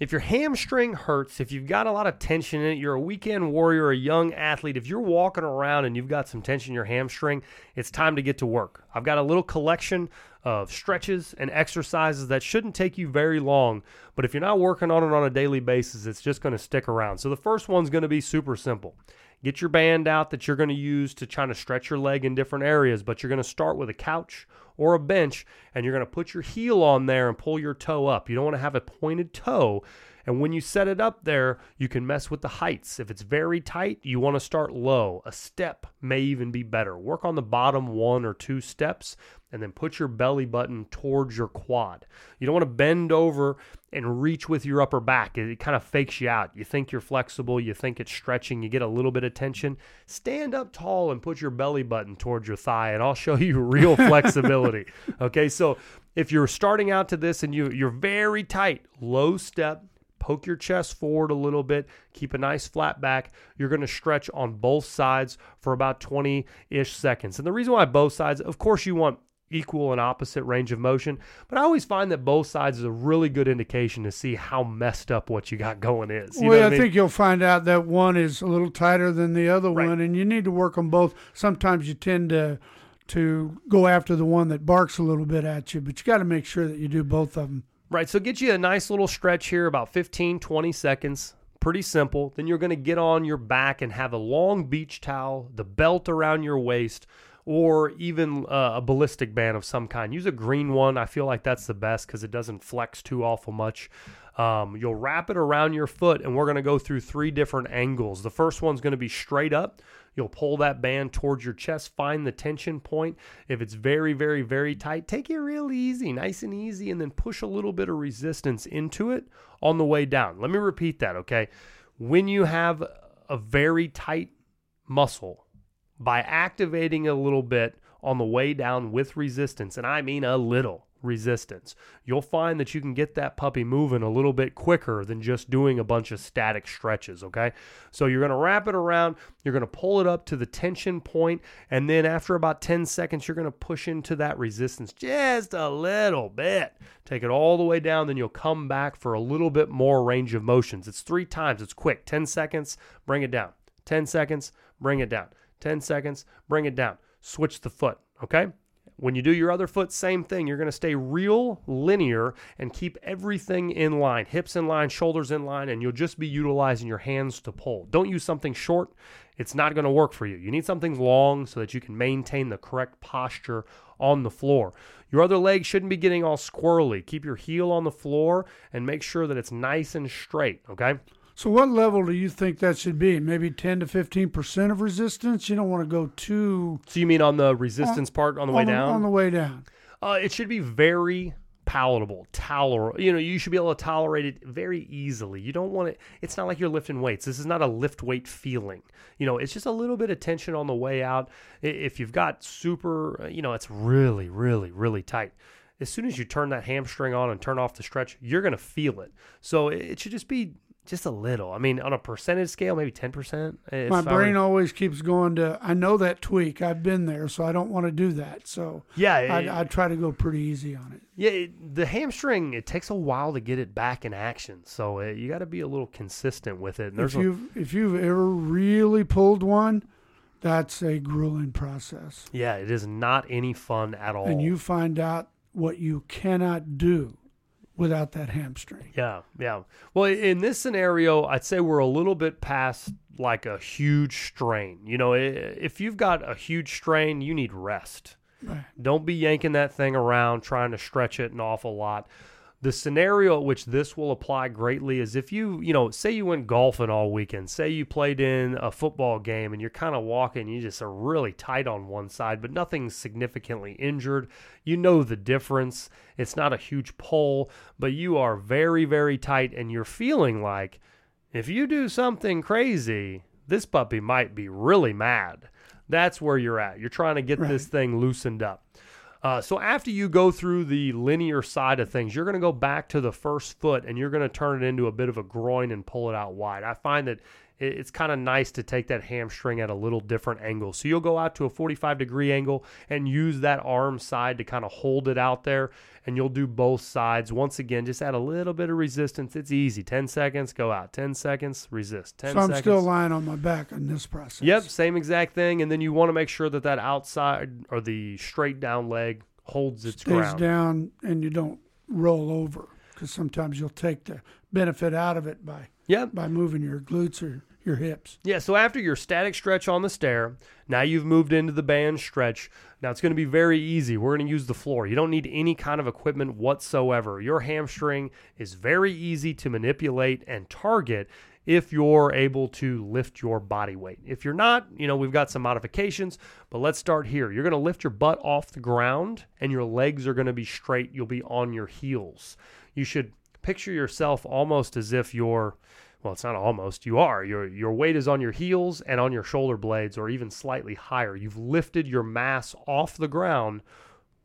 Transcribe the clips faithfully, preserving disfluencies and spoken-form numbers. If your hamstring hurts, if you've got a lot of tension in it, you're a weekend warrior, a young athlete, if you're walking around and you've got some tension in your hamstring, it's time to get to work. I've got a little collection of stretches and exercises that shouldn't take you very long, but if you're not working on it on a daily basis, it's just going to stick around. So the first one's going to be super simple. Get your band out that you're going to use to try to stretch your leg in different areas, but you're going to start with a couch or a bench, and you're going to put your heel on there and pull your toe up. You don't want to have a pointed toe. And when you set it up there, you can mess with the heights. If it's very tight, you want to start low. A step may even be better. Work on the bottom one or two steps, and then put your belly button towards your quad. You don't want to bend over and reach with your upper back. It kind of fakes you out. You think you're flexible. You think it's stretching. You get a little bit of tension. Stand up tall and put your belly button towards your thigh, and I'll show you real flexibility. Okay, so if you're starting out to this and you, you're very tight, low step, poke your chest forward a little bit, keep a nice flat back. You're going to stretch on both sides for about twenty-ish seconds. And the reason why both sides, of course you want equal and opposite range of motion, but I always find that both sides is a really good indication to see how messed up what you got going is. You well, know what I mean? think you'll find out that one is a little tighter than the other right. one, and you need to work on both. Sometimes you tend to to go after the one that barks a little bit at you, but you got to make sure that you do both of them. Right, so get you a nice little stretch here, about fifteen, twenty seconds. Pretty simple. Then you're going to get on your back and have a long beach towel, the belt around your waist, or even uh, a ballistic band of some kind. Use a green one. I feel like that's the best because it doesn't flex too awful much. Um, you'll wrap it around your foot, and we're going to go through three different angles. The first one's going to be straight up. You'll pull that band towards your chest. Find the tension point. If it's very, very, very tight, take it real easy, nice and easy, and then push a little bit of resistance into it on the way down. Let me repeat that, okay? When you have a very tight muscle, by activating a little bit on the way down with resistance, and I mean a little resistance, you'll find that you can get that puppy moving a little bit quicker than just doing a bunch of static stretches, okay? So you're going to wrap it around, you're going to pull it up to the tension point, and then after about ten seconds, you're going to push into that resistance just a little bit. Take it all the way down, then you'll come back for a little bit more range of motions. It's three times, it's quick. ten seconds, bring it down. ten seconds, bring it down. ten seconds, bring it down. Switch the foot, okay? When you do your other foot, same thing. You're going to stay real linear and keep everything in line, hips in line, shoulders in line, and you'll just be utilizing your hands to pull. Don't use something short. It's not going to work for you. You need something long so that you can maintain the correct posture on the floor. Your other leg shouldn't be getting all squirrely. Keep your heel on the floor and make sure that it's nice and straight, okay? So what level do you think that should be? Maybe ten to fifteen percent of resistance? You don't want to go too... So you mean on the resistance on, part on the on way the, down? On the way down. Uh, it should be very palatable, tolerable. You know, you should be able to tolerate it very easily. You don't want it... It's not like you're lifting weights. This is not a lift weight feeling. You know, it's just a little bit of tension on the way out. If you've got super... You know, it's really, really, really tight. As soon as you turn that hamstring on and turn off the stretch, you're going to feel it. So it should just be... Just a little. I mean, on a percentage scale, maybe ten percent. It's My brain fine. always keeps going to, I know that tweak. I've been there, so I don't want to do that. So yeah, it, I, I try to go pretty easy on it. Yeah, it, the hamstring, it takes a while to get it back in action. So it, you got to be a little consistent with it. And there's if, you've, a, if you've ever really pulled one, that's a grueling process. Yeah, it is not any fun at all. And you find out what you cannot do without that hamstring. Yeah, yeah. Well, in this scenario, I'd say we're a little bit past like a huge strain. You know, if you've got a huge strain, you need rest. Right. Don't be yanking that thing around, trying to stretch it an awful lot. The scenario at which this will apply greatly is if you, you know, say you went golfing all weekend, say you played in a football game and you're kind of walking, you just are really tight on one side, but nothing's significantly injured. You know the difference. It's not a huge pull, but you are very, very tight and you're feeling like if you do something crazy, this puppy might be really mad. That's where you're at. You're trying to get right. this thing loosened up. Uh, so after you go through the linear side of things, you're going to go back to the first foot and you're going to turn it into a bit of a groin and pull it out wide. I find that it's kind of nice to take that hamstring at a little different angle. So you'll go out to a forty-five degree angle and use that arm side to kind of hold it out there, and you'll do both sides. Once again, just add a little bit of resistance. It's easy. ten seconds, go out. ten seconds, resist. ten seconds. So I'm still lying on my back in this process. Yep, same exact thing. And then you want to make sure that that outside or the straight down leg holds its stays ground. Stays down and you don't roll over, because sometimes you'll take the benefit out of it by yep. by moving your glutes or your hips. Yeah, so after your static stretch on the stair, now you've moved into the band stretch. Now it's going to be very easy. We're going to use the floor. You don't need any kind of equipment whatsoever. Your hamstring is very easy to manipulate and target if you're able to lift your body weight. If you're not, you know, we've got some modifications, but let's start here. You're going to lift your butt off the ground and your legs are going to be straight. You'll be on your heels. You should picture yourself almost as if you're, well, it's not almost, you are. Your your weight is on your heels and on your shoulder blades, or even slightly higher. You've lifted your mass off the ground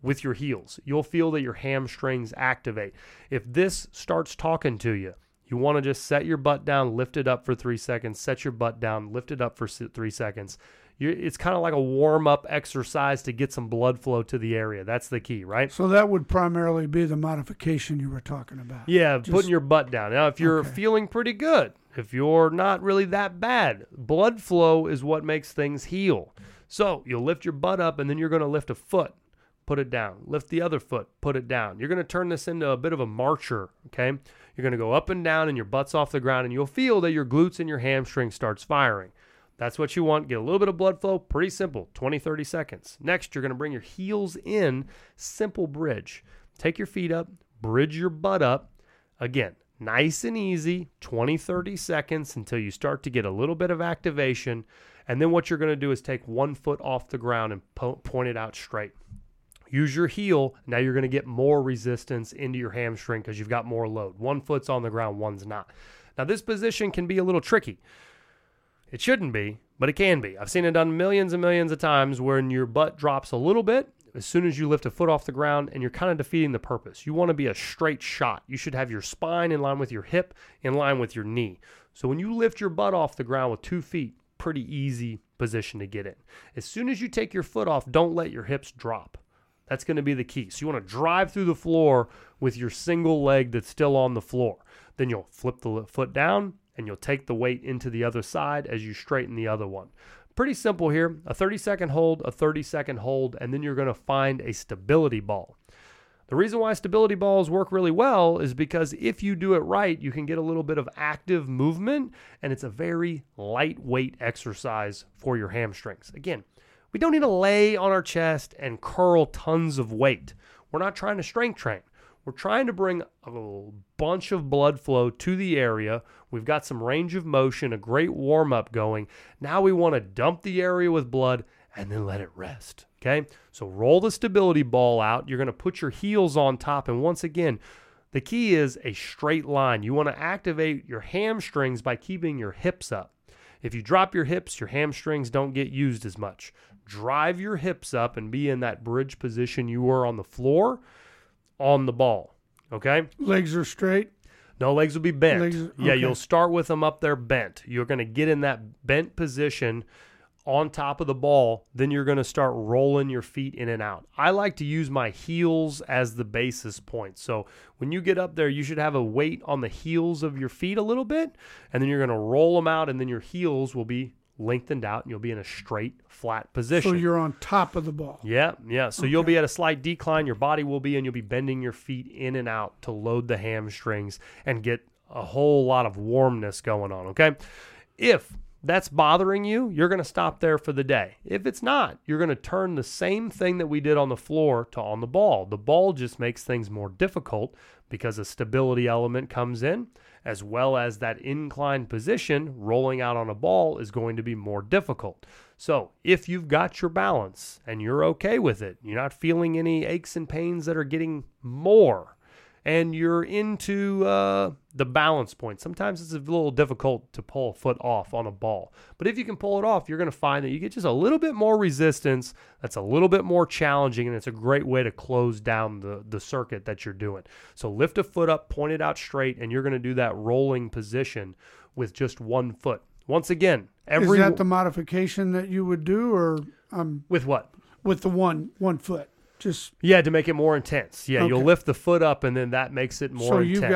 with your heels. You'll feel that your hamstrings activate. If this starts talking to you, you want to just set your butt down, lift it up for three seconds, set your butt down, lift it up for three seconds. You're, it's kind of like a warm-up exercise to get some blood flow to the area. That's the key, right? So that would primarily be the modification you were talking about. Yeah, just putting your butt down. Now, if you're okay. feeling pretty good, if you're not really that bad, blood flow is what makes things heal. So you'll lift your butt up, and then you're going to lift a foot, put it down. Lift the other foot, put it down. You're going to turn this into a bit of a marcher, okay? You're going to go up and down, and your butt's off the ground, and you'll feel that your glutes and your hamstring starts firing. That's what you want. Get a little bit of blood flow. Pretty simple, twenty, thirty seconds. Next, you're going to bring your heels in, simple bridge. Take your feet up, bridge your butt up. Again, nice and easy, twenty, thirty seconds until you start to get a little bit of activation. And then what you're going to do is take one foot off the ground and po- point it out straight. Use your heel. Now you're going to get more resistance into your hamstring because you've got more load. One foot's on the ground, one's not. Now this position can be a little tricky. It shouldn't be, but it can be. I've seen it done millions and millions of times when your butt drops a little bit as soon as you lift a foot off the ground, and you're kind of defeating the purpose. You want to be a straight shot. You should have your spine in line with your hip, in line with your knee. So when you lift your butt off the ground with two feet, pretty easy position to get in. As soon as you take your foot off, don't let your hips drop. That's going to be the key. So you want to drive through the floor with your single leg that's still on the floor. Then you'll flip the foot down, and you'll take the weight into the other side as you straighten the other one. Pretty simple here. A thirty second hold, a thirty second hold, and then you're going to find a stability ball. The reason why stability balls work really well is because if you do it right, you can get a little bit of active movement, and it's a very lightweight exercise for your hamstrings. Again, we don't need to lay on our chest and curl tons of weight. We're not trying to strength train. We're trying to bring a bunch of blood flow to the area. We've got some range of motion, a great warm-up going. Now we want to dump the area with blood and then let it rest, okay? So roll the stability ball out. You're going to put your heels on top. And once again, the key is a straight line. You want to activate your hamstrings by keeping your hips up. If you drop your hips, your hamstrings don't get used as much. Drive your hips up and be in that bridge position you were on the floor, on the ball, okay? Legs are straight? No, legs will be bent. Legs, okay. Yeah, you'll start with them up there bent. You're going to get in that bent position on top of the ball. Then you're going to start rolling your feet in and out. I like to use my heels as the basis point. So when you get up there, you should have a weight on the heels of your feet a little bit, and then you're going to roll them out, and then your heels will be lengthened out, and you'll be in a straight, flat position. So you're on top of the ball. Yeah, yeah. So okay. You'll be at a slight decline. Your body will be, and you'll be bending your feet in and out to load the hamstrings and get a whole lot of warmness going on, okay? If that's bothering you, you're going to stop there for the day. If it's not, you're going to turn the same thing that we did on the floor to on the ball. The ball just makes things more difficult because a stability element comes in, as well as that inclined position rolling out on a ball is going to be more difficult. So if you've got your balance and you're okay with it, you're not feeling any aches and pains that are getting more, and you're into uh, the balance point. Sometimes it's a little difficult to pull a foot off on a ball. But if you can pull it off, you're going to find that you get just a little bit more resistance. That's a little bit more challenging, and it's a great way to close down the, the circuit that you're doing. So lift a foot up, point it out straight, and you're going to do that rolling position with just one foot. Once again, every... Is that the modification that you would do, or... Um, with what? With the one one foot. Just... Yeah, to make it more intense. Yeah, okay. You'll lift the foot up, and then that makes it more so intense. So you've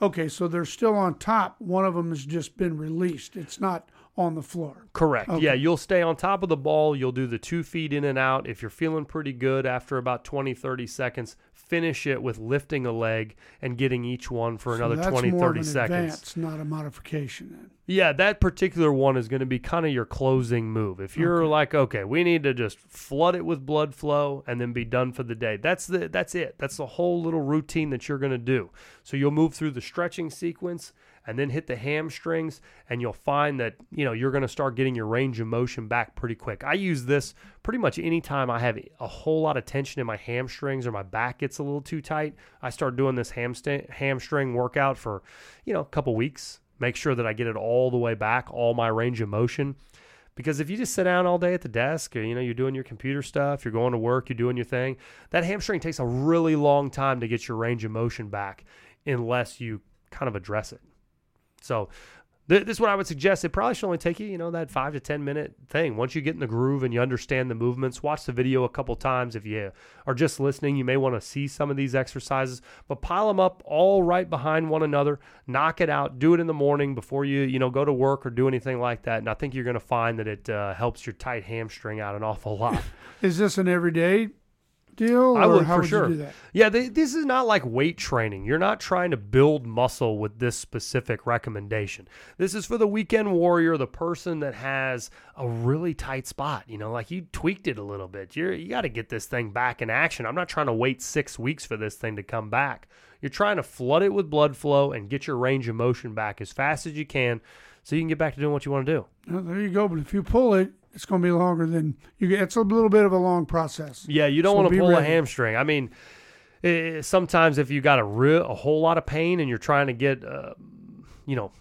got... Okay, so they're still on top. One of them has just been released. It's not on the floor. Correct. Okay. Yeah, you'll stay on top of the ball. You'll do the two feet in and out. If you're feeling pretty good after about twenty, thirty seconds, finish it with lifting a leg and getting each one for another so twenty, thirty seconds. That's not a modification then. Yeah, that particular one is going to be kind of your closing move. If you're okay. like, okay, we need to just flood it with blood flow and then be done for the day. That's the that's it. That's the whole little routine that you're going to do. So you'll move through the stretching sequence and then hit the hamstrings, and you'll find that, you know, you're going to start getting your range of motion back pretty quick. I use this pretty much any time I have a whole lot of tension in my hamstrings or my back gets a little too tight. I start doing this hamstring hamstring workout for, you know, a couple weeks. Make sure that I get it all the way back, all my range of motion. Because if you just sit down all day at the desk, or, you know, you're doing your computer stuff, you're going to work, you're doing your thing, that hamstring takes a really long time to get your range of motion back unless you kind of address it. So th- this is what I would suggest. It probably should only take you, you know, that five to ten minute thing. Once you get in the groove and you understand the movements, watch the video a couple times. If you are just listening, you may want to see some of these exercises, but pile them up all right behind one another, knock it out, do it in the morning before you, you know, go to work or do anything like that. And I think you're going to find that it uh, helps your tight hamstring out an awful lot. Is this an everyday deal? I would, or how for would sure. You do that? Yeah, they, this is not like weight training. You're not trying to build muscle with this specific recommendation. This is for the weekend warrior, the person that has a really tight spot. You know, like you tweaked it a little bit. You're, you got to get this thing back in action. I'm not trying to wait six weeks for this thing to come back. You're trying to flood it with blood flow and get your range of motion back as fast as you can so you can get back to doing what you want to do. Well, there you go. But if you pull it, it's going to be longer than you get. It's a little bit of a long process. Yeah, you don't so want to pull ready. a hamstring. I mean, it, sometimes if you got a real, a whole lot of pain and you're trying to get, uh, you know,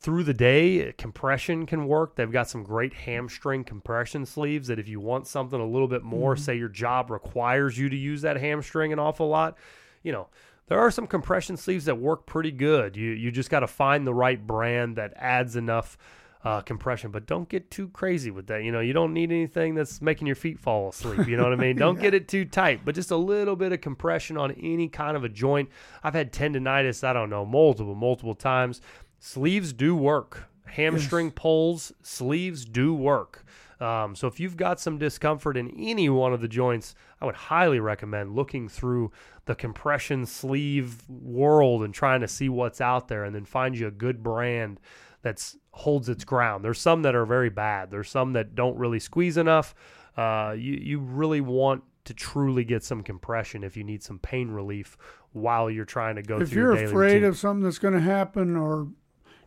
through the day, compression can work. They've got some great hamstring compression sleeves that if you want something a little bit more, mm-hmm. say your job requires you to use that hamstring an awful lot, you know, there are some compression sleeves that work pretty good. You you just got to find the right brand that adds enough Uh, compression, but don't get too crazy with that. You know, you don't need anything that's making your feet fall asleep. You know what I mean? Don't yeah. get it too tight, but just a little bit of compression on any kind of a joint. I've had tendonitis, I don't know, multiple, multiple times. Sleeves do work. Hamstring yes. pulls, sleeves do work. Um, so if you've got some discomfort in any one of the joints, I would highly recommend looking through the compression sleeve world and trying to see what's out there and then find you a good brand that's holds its ground. There's some that are very bad. There's some that don't really squeeze enough. Uh, you, you really want to truly get some compression if you need some pain relief while you're trying to go if through your daily routine. If you're afraid of something that's going to happen or,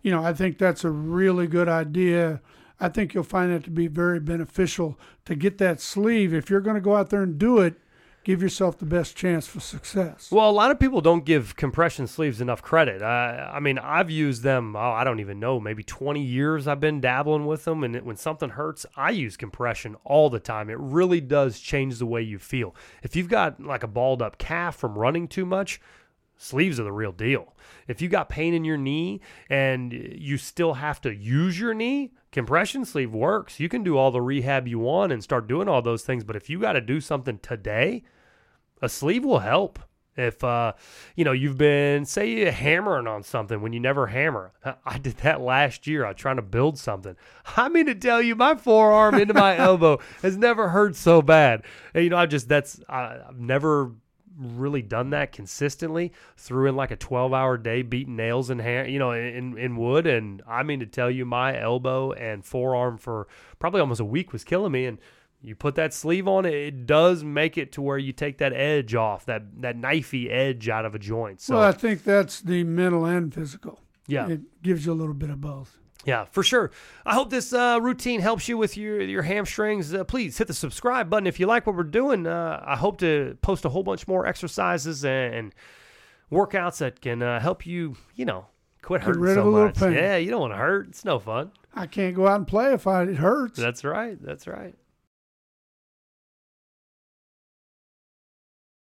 you know, I think that's a really good idea. I think you'll find it to be very beneficial to get that sleeve. If you're going to go out there and do it, give yourself the best chance for success. Well, a lot of people don't give compression sleeves enough credit. Uh, I mean, I've used them, oh, I don't even know, maybe twenty years I've been dabbling with them. And it, when something hurts, I use compression all the time. It really does change the way you feel. If you've got like a balled up calf from running too much, sleeves are the real deal. If you got pain in your knee and you still have to use your knee, compression sleeve works. You can do all the rehab you want and start doing all those things. But if you got to do something today, a sleeve will help. If, uh, you know, you've been, say, hammering on something when you never hammer. I did that last year. I was trying to build something. I mean to tell you, my forearm into my elbow has never hurt so bad. And, you know, I just, that's, I, I've never really done that consistently. Threw in like a twelve hour day beating nails in hand, you know, in, in wood. And I mean to tell you, my elbow and forearm for probably almost a week was killing me. And you put that sleeve on, it does make it to where you take that edge off, that that knifey edge out of a joint. So, well, I think that's the mental and physical. Yeah. It gives you a little bit of both. Yeah, for sure. I hope this uh, routine helps you with your, your hamstrings. Uh, please hit the subscribe button if you like what we're doing. Uh, I hope to post a whole bunch more exercises and, and workouts that can uh, help you, you know, quit hurting Get rid so of a much. Little pain. Yeah, you don't want to hurt. It's no fun. I can't go out and play if I, it hurts. That's right. That's right.